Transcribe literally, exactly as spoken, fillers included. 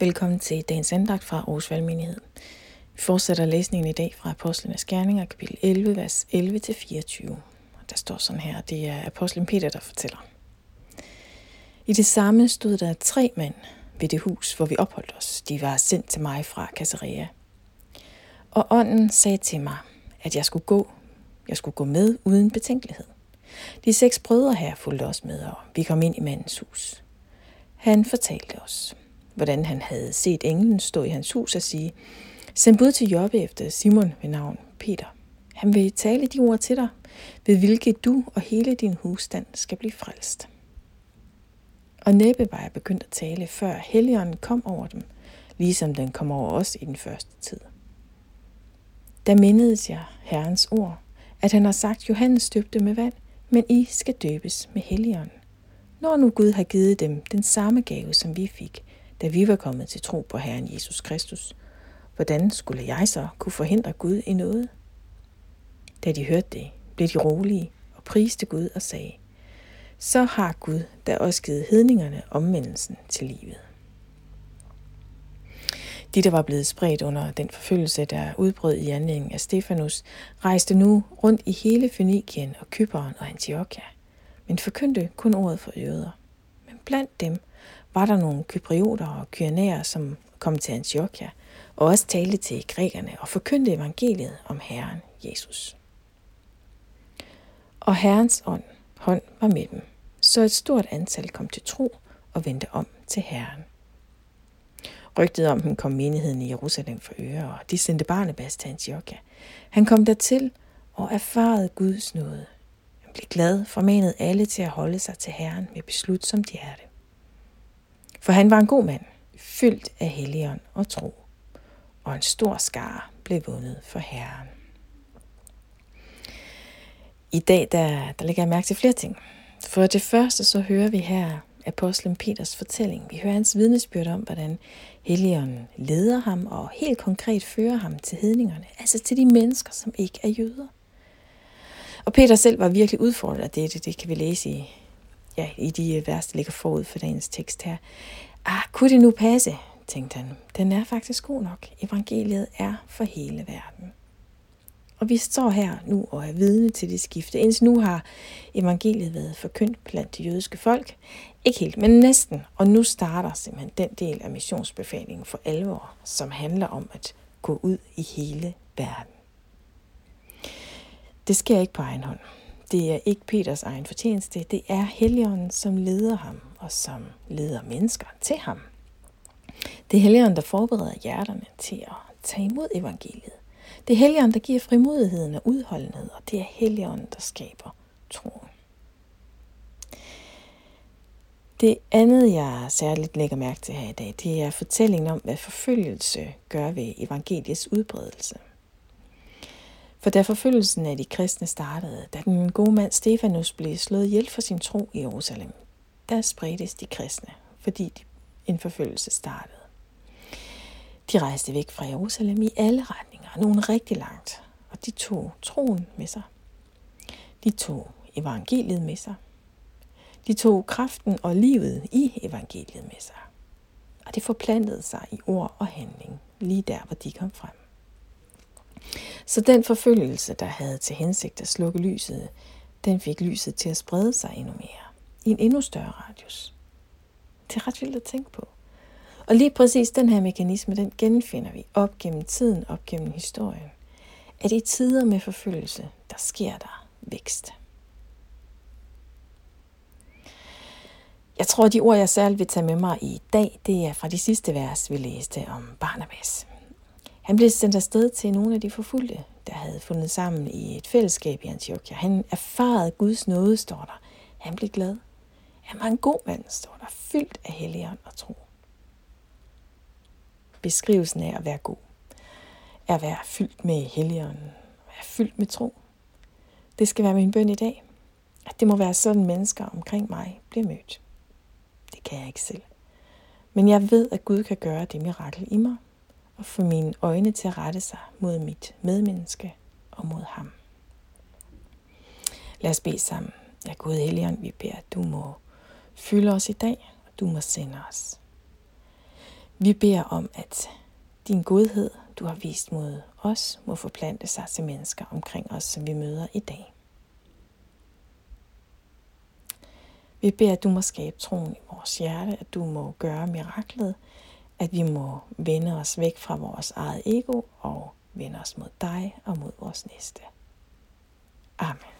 Velkommen til dagens andagt fra Aarhus Valgmenighed. Vi fortsætter læsningen i dag fra Apostlenes Gerninger, kapitel elleve, vers elleve til fireogtyve. Der står sådan her, det er apostlen Peter, der fortæller. I det samme stod der tre mænd ved det hus, hvor vi opholdt os. De var sendt til mig fra Caesarea. Og ånden sagde til mig, at jeg skulle gå, jeg skulle gå med uden betænkelighed. De seks brødre her fulgte os med, og vi kom ind i mandens hus. Han fortalte os, hvordan han havde set englen stå i hans hus og sige, send bud til Joppe efter Simon ved navn Peter. Han vil tale de ord til dig, ved hvilket du og hele din husstand skal blive frelst. Og næppe var jeg begyndt at tale, før Helligånden kom over dem, ligesom den kom over os i den første tid. Da mindedes jeg Herrens ord, at han har sagt, Johannes døbte med vand, men I skal døbes med Helligånden. Når nu Gud har givet dem den samme gave, som vi fik, da vi var kommet til tro på Herren Jesus Kristus, hvordan skulle jeg så kunne forhindre Gud i noget? Da de hørte det, blev de rolige og priste Gud og sagde, så har Gud da også givet hedningerne omvendelsen til livet. De, der var blevet spredt under den forfølgelse, der udbrød i anledning af Stefanus, rejste nu rundt i hele Fynikien og Kypern og Antiochia, men forkyndte kun ordet for jøder. Men blandt dem var der nogle kyprioter og kyrenæer, som kom til Antiochia og også talte til grækerne og forkyndte evangeliet om Herren Jesus. Og Herrens ånd, hånd var med dem, så et stort antal kom til tro og vendte om til Herren. Rygtet om dem kom menigheden i Jerusalem for øre, og de sendte Barnabas til Antiochia. Han kom dertil og erfarede Guds nåde. Han blev glad, formanede alle til at holde sig til Herren med beslutsomt hjerte. For han var en god mand, fyldt af Helligånd og tro, og en stor skare blev vundet for Herren. I dag der, der lægger jeg mærke til flere ting. For det første så hører vi her apostlen Peters fortælling. Vi hører hans vidnesbyrd om, hvordan Helligånden leder ham og helt konkret fører ham til hedningerne, altså til de mennesker, som ikke er jøder. Og Peter selv var virkelig udfordret af dette, det kan vi læse i Ja, i de vers, der ligger forud for dagens tekst her. Ah, kunne det nu passe, tænkte han. Den er faktisk god nok. Evangeliet er for hele verden. Og vi står her nu og er vidne til det skifte. Indtil nu har evangeliet været forkyndt blandt de jødiske folk. Ikke helt, men næsten. Og nu starter simpelthen den del af missionsbefalingen for alvor, som handler om at gå ud i hele verden. Det sker ikke på egen hånd. Det er ikke Peters egen fortjeneste, det er Helligånden, som leder ham og som leder mennesker til ham. Det er Helligånden, der forbereder hjerterne til at tage imod evangeliet. Det er Helligånden, der giver frimodigheden og udholdenhed, og det er Helligånden, der skaber troen. Det andet, jeg særligt lægger mærke til her i dag, det er fortællingen om, hvad forfølgelse gør ved evangeliets udbredelse. For da forfølgelsen af de kristne startede, da den gode mand Stefanus blev slået ihjel for sin tro i Jerusalem, der spredtes de kristne, fordi en forfølgelse startede. De rejste væk fra Jerusalem i alle retninger, nogle rigtig langt, og de tog troen med sig. De tog evangeliet med sig. De tog kraften og livet i evangeliet med sig. Og det forplantede sig i ord og handling, lige der, hvor de kom frem. Så den forfølgelse, der havde til hensigt at slukke lyset, den fik lyset til at sprede sig endnu mere, i en endnu større radius. Det er ret vildt at tænke på. Og lige præcis den her mekanisme, den genfinder vi op gennem tiden, op gennem historien. At i tider med forfølgelse, der sker der vækst. Jeg tror, at de ord, jeg særligt vil tage med mig i dag, det er fra de sidste vers, vi læste om Barnabas. Han blev sendt afsted til nogle af de forfulgte, der havde fundet sammen i et fællesskab i Antiochia. Han erfarede Guds nåde, står der. Han blev glad. Han var en god mand, står der, fyldt af Helligånd og tro. Beskrivelsen af at være god, at være fyldt med Helligånden, at være fyldt med tro. Det skal være min bøn i dag, at det må være sådan, mennesker omkring mig bliver mødt. Det kan jeg ikke selv. Men jeg ved, at Gud kan gøre det mirakel i mig, og få mine øjne til at rette sig mod mit medmenneske og mod ham. Lad os bede sammen. Ja, Gud Helligånd, vi beder, at du må fylde os i dag, og du må sende os. Vi beder om, at din godhed, du har vist mod os, må forplante sig til mennesker omkring os, som vi møder i dag. Vi beder, at du må skabe troen i vores hjerte, at du må gøre miraklet, at vi må vende os væk fra vores eget ego og vende os mod dig og mod vores næste. Amen.